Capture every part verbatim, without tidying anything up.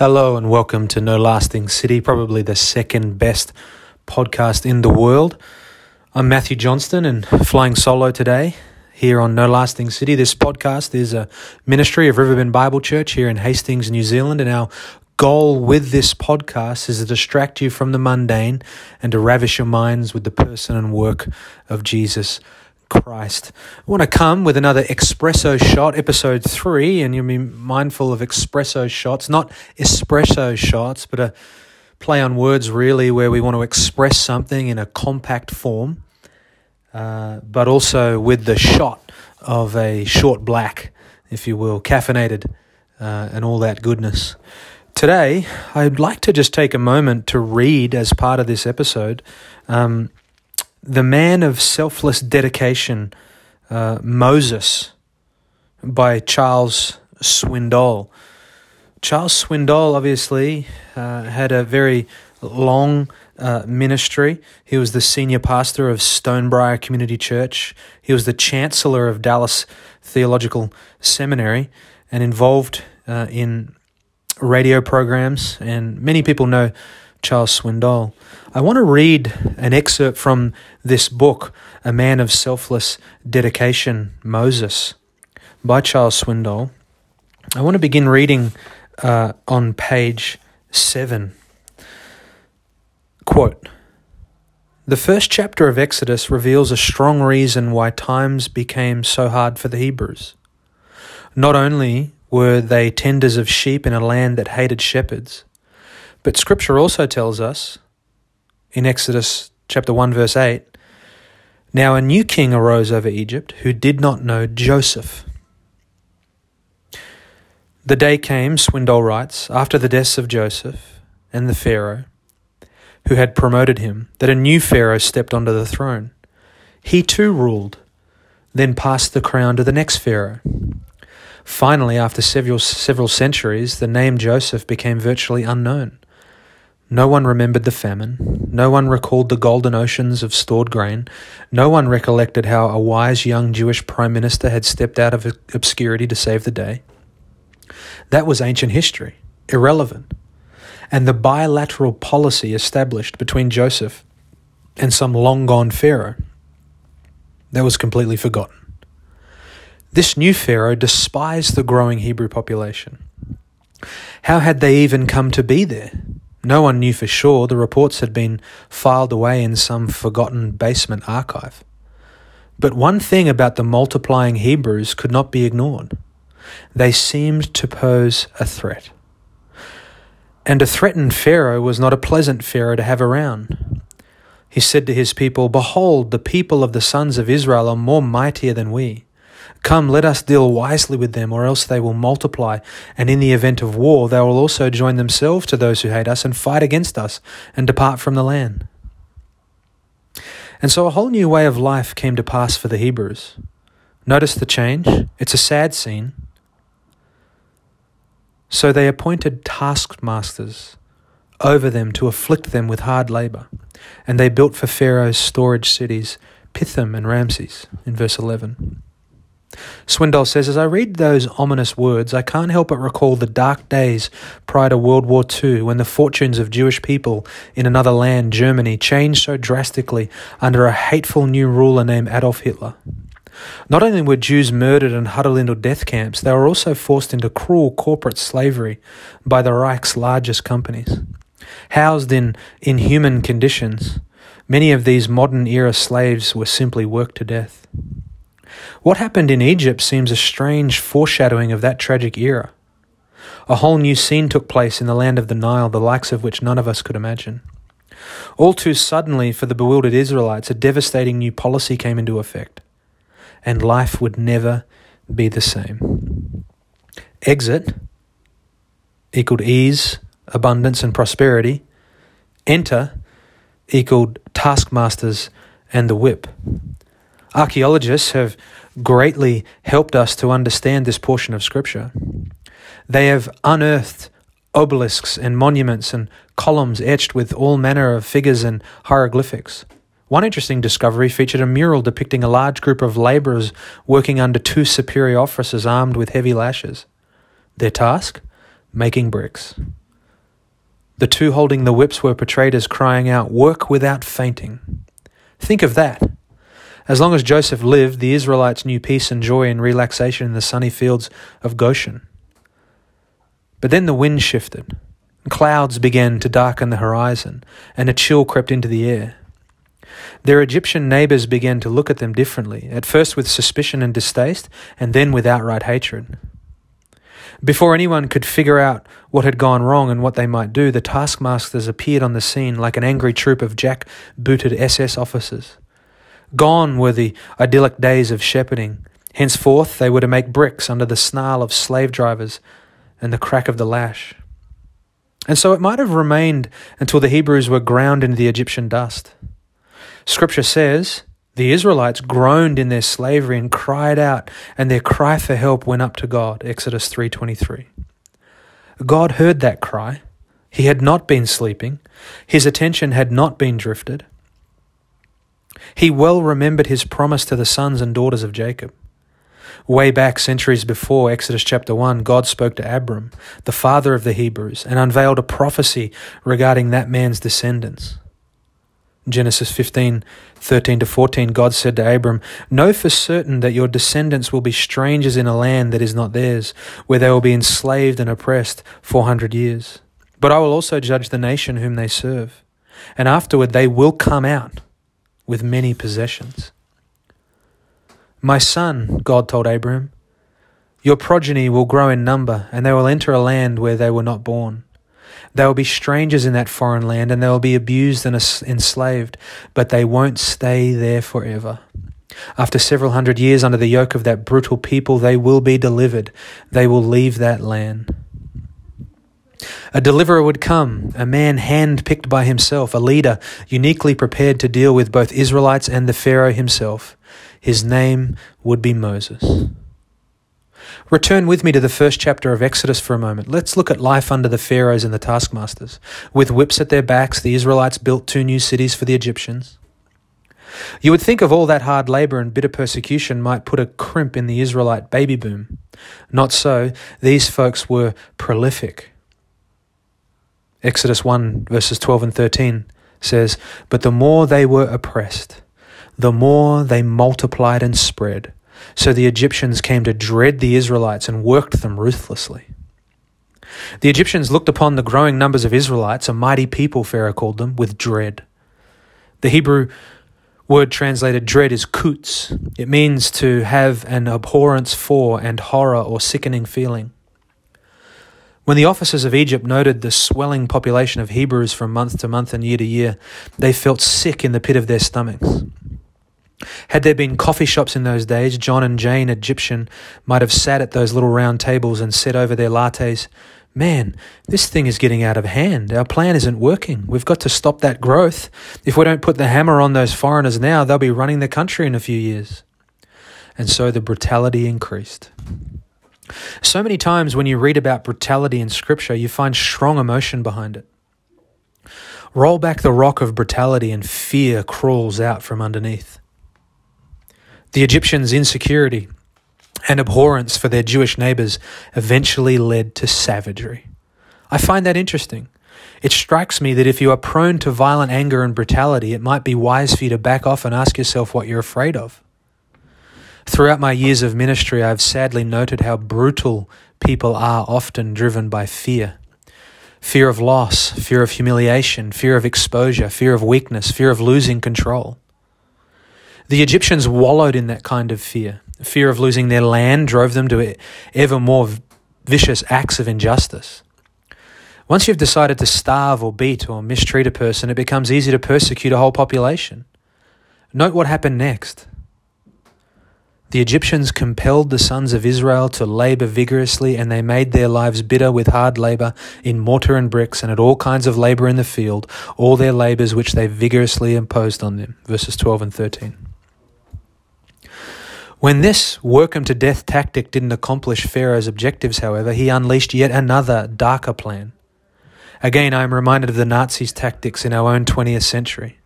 Hello and welcome to No Lasting City, probably the second best podcast in the world. I'm Matthew Johnston and flying solo today here on No Lasting City. This podcast is a ministry of Riverbend Bible Church here in Hastings, New Zealand, and our goal with this podcast is to distract you from the mundane and to ravish your minds with the person and work of Jesus Christ. I want to come with another espresso shot, episode three, and you'll be mindful of espresso shots, not espresso shots, but a play on words really where we want to express something in a compact form, uh, but also with the shot of a short black, if you will, caffeinated uh, and all that goodness. Today, I'd like to just take a moment to read as part of this episode um The Man of Selfless Dedication, uh, Moses, by Charles Swindoll. Charles Swindoll obviously uh, had a very long uh, ministry. He was the senior pastor of Stonebriar Community Church. He was the chancellor of Dallas Theological Seminary and involved uh, in radio programs, and many people know Charles Swindoll. I want to read an excerpt from this book, A Man of Selfless Dedication, Moses, by Charles Swindoll. I want to begin reading uh, on page seven. Quote, "The first chapter of Exodus reveals a strong reason why times became so hard for the Hebrews. Not only were they tenders of sheep in a land that hated shepherds, but Scripture also tells us, in Exodus chapter one, verse eight, now a new king arose over Egypt who did not know Joseph. The day came," Swindoll writes, "after the deaths of Joseph and the Pharaoh, who had promoted him, that a new Pharaoh stepped onto the throne. He too ruled, then passed the crown to the next Pharaoh. Finally, after several, several centuries, the name Joseph became virtually unknown. No one remembered the famine. No one recalled the golden oceans of stored grain. No one recollected how a wise young Jewish prime minister had stepped out of obscurity to save the day. That was ancient history, irrelevant. And the bilateral policy established between Joseph and some long-gone pharaoh, that was completely forgotten. This new pharaoh despised the growing Hebrew population. How had they even come to be there? No one knew for sure. The reports had been filed away in some forgotten basement archive. But one thing about the multiplying Hebrews could not be ignored. They seemed to pose a threat. And a threatened Pharaoh was not a pleasant Pharaoh to have around. He said to his people, 'Behold, the people of the sons of Israel are more mightier than we. Come, let us deal wisely with them, or else they will multiply, and in the event of war they will also join themselves to those who hate us and fight against us and depart from the land.' And so a whole new way of life came to pass for the Hebrews. Notice the change. It's a sad scene. So they appointed taskmasters over them to afflict them with hard labor, and they built for Pharaoh's storage cities, Pithom and Ramses," in verse eleven. Swindoll says, "As I read those ominous words, I can't help but recall the dark days prior to World War Two, when the fortunes of Jewish people in another land, Germany, changed so drastically under a hateful new ruler named Adolf Hitler. Not only were Jews murdered and huddled into death camps, they were also forced into cruel corporate slavery by the Reich's largest companies. Housed in inhuman conditions, many of these modern-era slaves were simply worked to death. What happened in Egypt seems a strange foreshadowing of that tragic era. A whole new scene took place in the land of the Nile, the likes of which none of us could imagine. All too suddenly, for the bewildered Israelites, a devastating new policy came into effect, and life would never be the same. Exit equaled ease, abundance, and prosperity. Enter equaled taskmasters and the whip. Archaeologists have greatly helped us to understand this portion of Scripture. They have unearthed obelisks and monuments and columns etched with all manner of figures and hieroglyphics. One interesting discovery featured a mural depicting a large group of laborers working under two superior officers armed with heavy lashes. Their task? Making bricks. The two holding the whips were portrayed as crying out, "Work without fainting." Think of that. As long as Joseph lived, the Israelites knew peace and joy and relaxation in the sunny fields of Goshen. But then the wind shifted. Clouds began to darken the horizon, and a chill crept into the air. Their Egyptian neighbors began to look at them differently, at first with suspicion and distaste, and then with outright hatred. Before anyone could figure out what had gone wrong and what they might do, the taskmasters appeared on the scene like an angry troop of jack-booted S S officers. Gone were the idyllic days of shepherding. Henceforth they were to make bricks under the snarl of slave drivers and the crack of the lash. And so it might have remained until the Hebrews were ground into the Egyptian dust. Scripture says, "The Israelites groaned in their slavery and cried out, and their cry for help went up to God," Exodus three twenty-three. God heard that cry. He had not been sleeping. His attention had not been drifted. He well remembered his promise to the sons and daughters of Jacob. Way back centuries before, Exodus chapter one, God spoke to Abram, the father of the Hebrews, and unveiled a prophecy regarding that man's descendants. Genesis fifteen, thirteen to fourteen, God said to Abram, "Know for certain that your descendants will be strangers in a land that is not theirs, where they will be enslaved and oppressed four hundred years. But I will also judge the nation whom they serve, and afterward they will come out with many possessions. My son," God told Abram, "your progeny will grow in number, and they will enter a land where they were not born. They will be strangers in that foreign land, and they will be abused and enslaved, but they won't stay there forever. After several hundred years under the yoke of that brutal people, they will be delivered. They will leave that land. A deliverer would come, a man hand-picked by himself, a leader uniquely prepared to deal with both Israelites and the Pharaoh himself. His name would be Moses." Return with me to the first chapter of Exodus for a moment. Let's look at life under the pharaohs and the taskmasters. With whips at their backs, the Israelites built two new cities for the Egyptians. You would think of all that hard labor and bitter persecution might put a crimp in the Israelite baby boom. Not so. These folks were prolific. Exodus one, verses twelve and thirteen says, "But the more they were oppressed, the more they multiplied and spread. So the Egyptians came to dread the Israelites and worked them ruthlessly." The Egyptians looked upon the growing numbers of Israelites, a mighty people, Pharaoh called them, with dread. The Hebrew word translated dread is kutz. It means to have an abhorrence for and horror or sickening feeling. When the officers of Egypt noted the swelling population of Hebrews from month to month and year to year, they felt sick in the pit of their stomachs. Had there been coffee shops in those days, John and Jane Egyptian might have sat at those little round tables and said over their lattes, "Man, this thing is getting out of hand. Our plan isn't working. We've got to stop that growth. If we don't put the hammer on those foreigners now, they'll be running the country in a few years." And so the brutality increased. So many times when you read about brutality in Scripture, you find strong emotion behind it. Roll back the rock of brutality and fear crawls out from underneath. The Egyptians' insecurity and abhorrence for their Jewish neighbors eventually led to savagery. I find that interesting. It strikes me that if you are prone to violent anger and brutality, it might be wise for you to back off and ask yourself what you're afraid of. Throughout my years of ministry, I've sadly noted how brutal people are, often driven by fear. Fear of loss, fear of humiliation, fear of exposure, fear of weakness, fear of losing control. The Egyptians wallowed in that kind of fear. Fear of losing their land drove them to ever more vicious acts of injustice. Once you've decided to starve or beat or mistreat a person, it becomes easy to persecute a whole population. Note what happened next. The Egyptians compelled the sons of Israel to labor vigorously, and they made their lives bitter with hard labor in mortar and bricks and at all kinds of labor in the field, all their labors which they vigorously imposed on them. Verses twelve and thirteen. When this work-em-to-death tactic didn't accomplish Pharaoh's objectives, however, he unleashed yet another, darker plan. Again, I am reminded of the Nazis' tactics in our own twentieth century.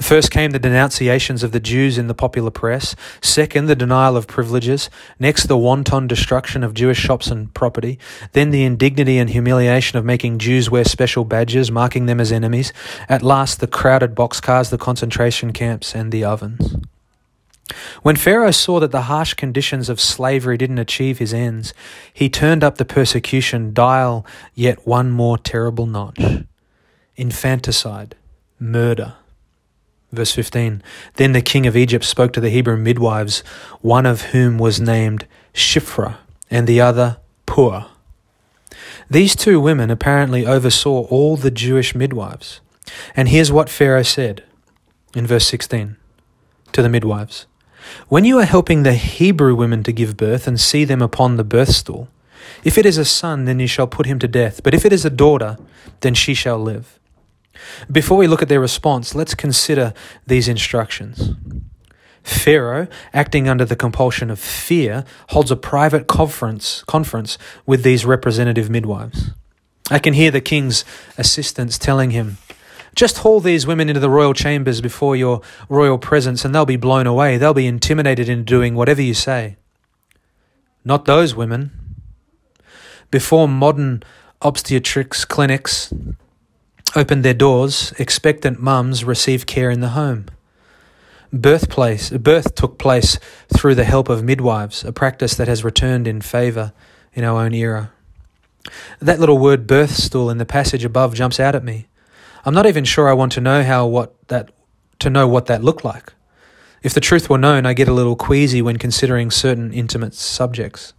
First came the denunciations of the Jews in the popular press, second the denial of privileges, next the wanton destruction of Jewish shops and property, then the indignity and humiliation of making Jews wear special badges, marking them as enemies, at last the crowded boxcars, the concentration camps, and the ovens. When Pharaoh saw that the harsh conditions of slavery didn't achieve his ends, he turned up the persecution dial yet one more terrible notch. Infanticide, murder. Verse fifteen, then the king of Egypt spoke to the Hebrew midwives, one of whom was named Shiphrah and the other Puah. These two women apparently oversaw all the Jewish midwives. And here's what Pharaoh said in verse sixteen to the midwives. When you are helping the Hebrew women to give birth and see them upon the birth stool, if it is a son, then you shall put him to death. But if it is a daughter, then she shall live. Before we look at their response, let's consider these instructions. Pharaoh, acting under the compulsion of fear, holds a private conference, conference with these representative midwives. I can hear the king's assistants telling him, just haul these women into the royal chambers before your royal presence and they'll be blown away. They'll be intimidated into doing whatever you say. Not those women. Before modern obstetrics clinics open their doors, expectant mums receive care in the home. Birthplace, birth took place through the help of midwives, a practice that has returned in favour in our own era. That little word birth stool in the passage above jumps out at me. I'm not even sure I want to know how what that to know what that looked like. If the truth were known, I get a little queasy when considering certain intimate subjects.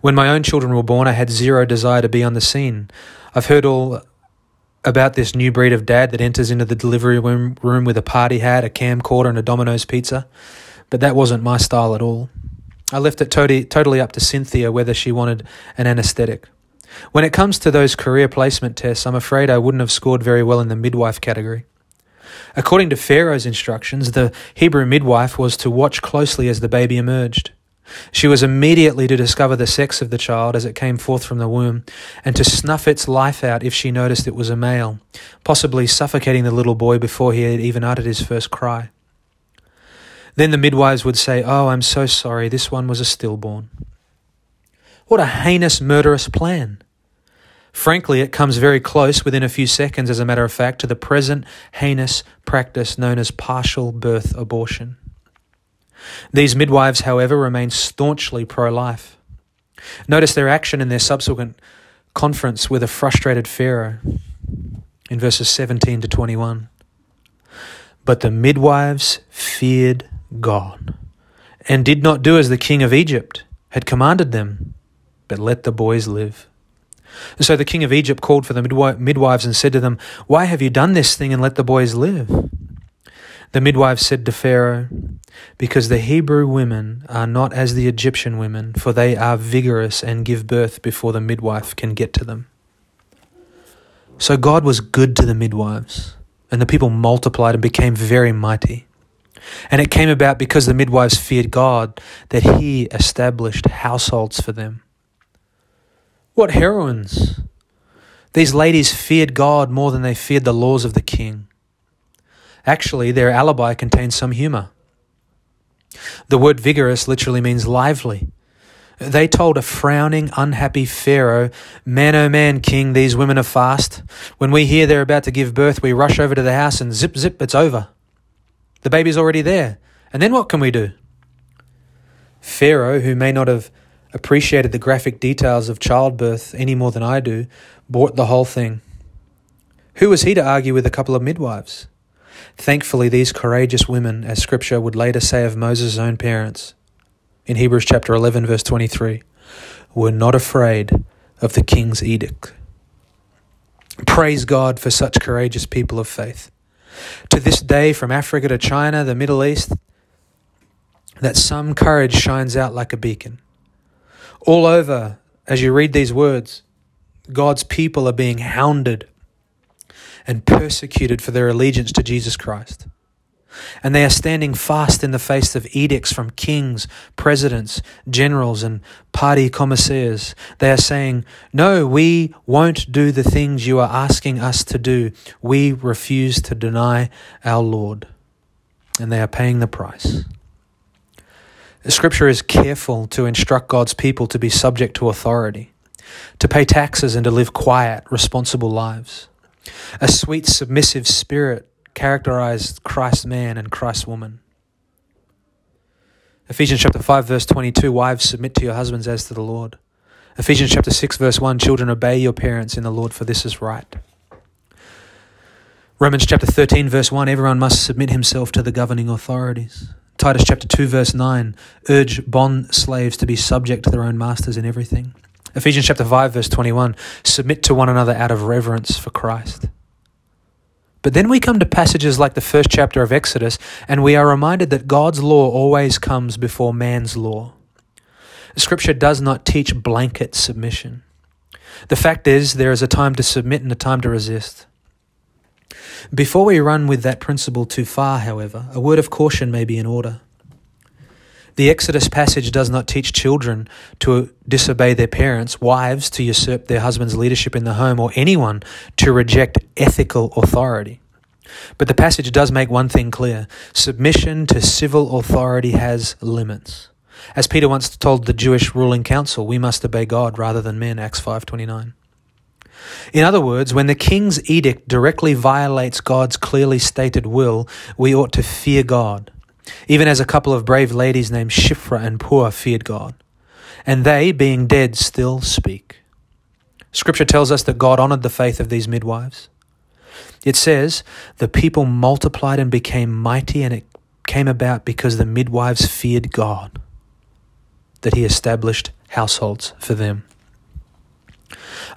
When my own children were born, I had zero desire to be on the scene. I've heard all about this new breed of dad that enters into the delivery room, room with a party hat, a camcorder, and a Domino's pizza, but that wasn't my style at all. I left it totally, totally up to Cynthia whether she wanted an anesthetic. When it comes to those career placement tests, I'm afraid I wouldn't have scored very well in the midwife category. According to Pharaoh's instructions, the Hebrew midwife was to watch closely as the baby emerged. She was immediately to discover the sex of the child as it came forth from the womb and to snuff its life out if she noticed it was a male, possibly suffocating the little boy before he had even uttered his first cry. Then the midwives would say, "Oh, I'm so sorry, this one was a stillborn." What a heinous, murderous plan. Frankly, it comes very close, within a few seconds as a matter of fact, to the present heinous practice known as partial birth abortion. These midwives, however, remain staunchly pro-life. Notice their action in their subsequent conference with a frustrated Pharaoh in verses seventeen to twenty-one. But the midwives feared God and did not do as the king of Egypt had commanded them, but let the boys live. And so the king of Egypt called for the midwi- midwives and said to them, "Why have you done this thing and let the boys live?" The midwives said to Pharaoh, "Because the Hebrew women are not as the Egyptian women, for they are vigorous and give birth before the midwife can get to them." So God was good to the midwives, and the people multiplied and became very mighty. And it came about because the midwives feared God that he established households for them. What heroines! These ladies feared God more than they feared the laws of the king. Actually, their alibi contains some humor. The word vigorous literally means lively. They told a frowning, unhappy Pharaoh, "Man, oh man, king, these women are fast. When we hear they're about to give birth, we rush over to the house and zip, zip, it's over. The baby's already there. And then what can we do?" Pharaoh, who may not have appreciated the graphic details of childbirth any more than I do, bought the whole thing. Who was he to argue with a couple of midwives? Thankfully, these courageous women, as Scripture would later say of Moses' own parents, in Hebrews chapter eleven, verse twenty-three, were not afraid of the king's edict. Praise God for such courageous people of faith. To this day, from Africa to China, the Middle East, that some courage shines out like a beacon. All over, as you read these words, God's people are being hounded and persecuted for their allegiance to Jesus Christ. And they are standing fast in the face of edicts from kings, presidents, generals, and party commissaires. They are saying, "No, we won't do the things you are asking us to do. We refuse to deny our Lord." and they are paying the price. The Scripture is careful to instruct God's people to be subject to authority, to pay taxes and to live quiet, responsible lives. A sweet, submissive spirit characterized Christ's man and Christ's woman. Ephesians chapter five, verse twenty-two, wives, submit to your husbands as to the Lord. Ephesians chapter six, verse one, children, obey your parents in the Lord, for this is right. Romans chapter thirteen, verse one, everyone must submit himself to the governing authorities. Titus chapter two, verse nine, urge bond slaves to be subject to their own masters in everything. Ephesians chapter five, verse twenty-one, submit to one another out of reverence for Christ. But then we come to passages like the first chapter of Exodus, and we are reminded that God's law always comes before man's law. Scripture does not teach blanket submission. The fact is, there is a time to submit and a time to resist. Before we run with that principle too far, however, a word of caution may be in order. The Exodus passage does not teach children to disobey their parents, wives to usurp their husband's leadership in the home, or anyone to reject ethical authority. But the passage does make one thing clear. Submission to civil authority has limits. As Peter once told the Jewish ruling council, we must obey God rather than men, Acts five twenty-nine. In other words, when the king's edict directly violates God's clearly stated will, we ought to fear God. Even as a couple of brave ladies named Shiphrah and Puah feared God, and they, being dead, still speak. Scripture tells us that God honored the faith of these midwives. It says, the people multiplied and became mighty, and it came about because the midwives feared God, that he established households for them.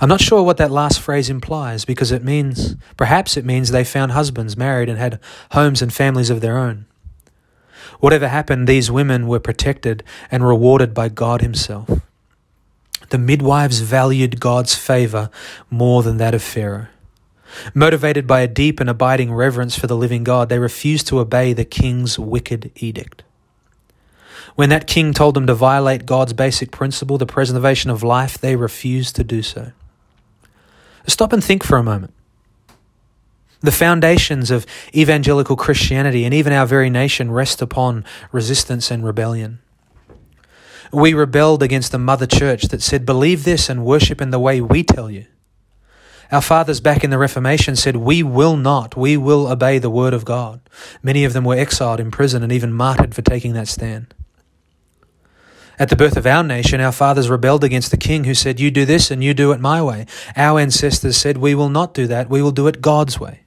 I'm not sure what that last phrase implies, because it means, perhaps it means they found husbands, married, and had homes and families of their own. Whatever happened, these women were protected and rewarded by God himself. The midwives valued God's favor more than that of Pharaoh. Motivated by a deep and abiding reverence for the living God, they refused to obey the king's wicked edict. When that king told them to violate God's basic principle, the preservation of life, they refused to do so. Stop and think for a moment. The foundations of evangelical Christianity and even our very nation rest upon resistance and rebellion. We rebelled against the mother church that said, believe this and worship in the way we tell you. Our fathers back in the Reformation said, we will not, we will obey the word of God. Many of them were exiled, imprisoned, and even martyred for taking that stand. At the birth of our nation, our fathers rebelled against the king who said, you do this and you do it my way. Our ancestors said, we will not do that, we will do it God's way.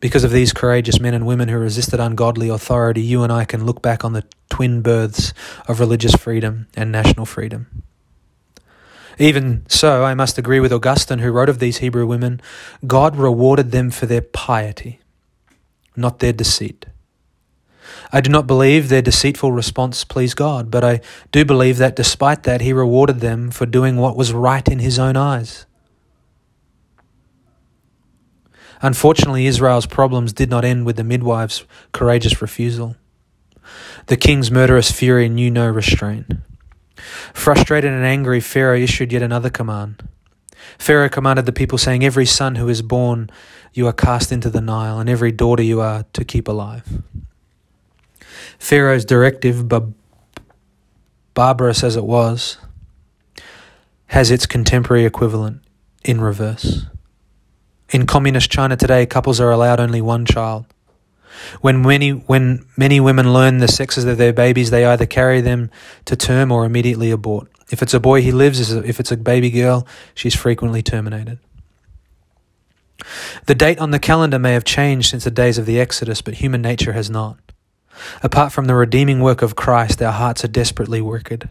Because of these courageous men and women who resisted ungodly authority, you and I can look back on the twin births of religious freedom and national freedom. Even so, I must agree with Augustine, who wrote of these Hebrew women, God rewarded them for their piety, not their deceit. I do not believe their deceitful response pleased God, but I do believe that despite that, he rewarded them for doing what was right in his own eyes. Unfortunately, Israel's problems did not end with the midwife's courageous refusal. The king's murderous fury knew no restraint. Frustrated and angry, Pharaoh issued yet another command. Pharaoh commanded the people, saying, every son who is born you are cast into the Nile, and every daughter you are to keep alive. Pharaoh's directive, barbarous as it was, has its contemporary equivalent in reverse. In communist China today, couples are allowed only one child. When many, when many women learn the sexes of their babies, they either carry them to term or immediately abort. If it's a boy, he lives. If it's a baby girl, she's frequently terminated. The date on the calendar may have changed since the days of the Exodus, but human nature has not. Apart from the redeeming work of Christ, our hearts are desperately wicked.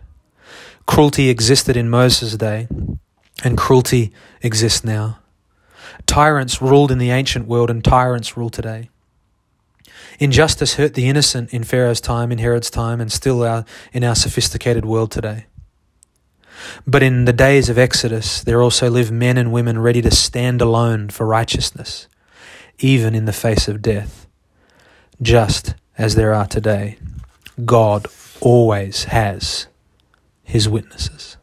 Cruelty existed in Moses' day, and cruelty exists now. Tyrants ruled in the ancient world, and tyrants rule today. Injustice hurt the innocent in Pharaoh's time, in Herod's time, and still are in our sophisticated world today. But in the days of Exodus, there also live men and women ready to stand alone for righteousness, even in the face of death. Just as there are today, God always has his witnesses.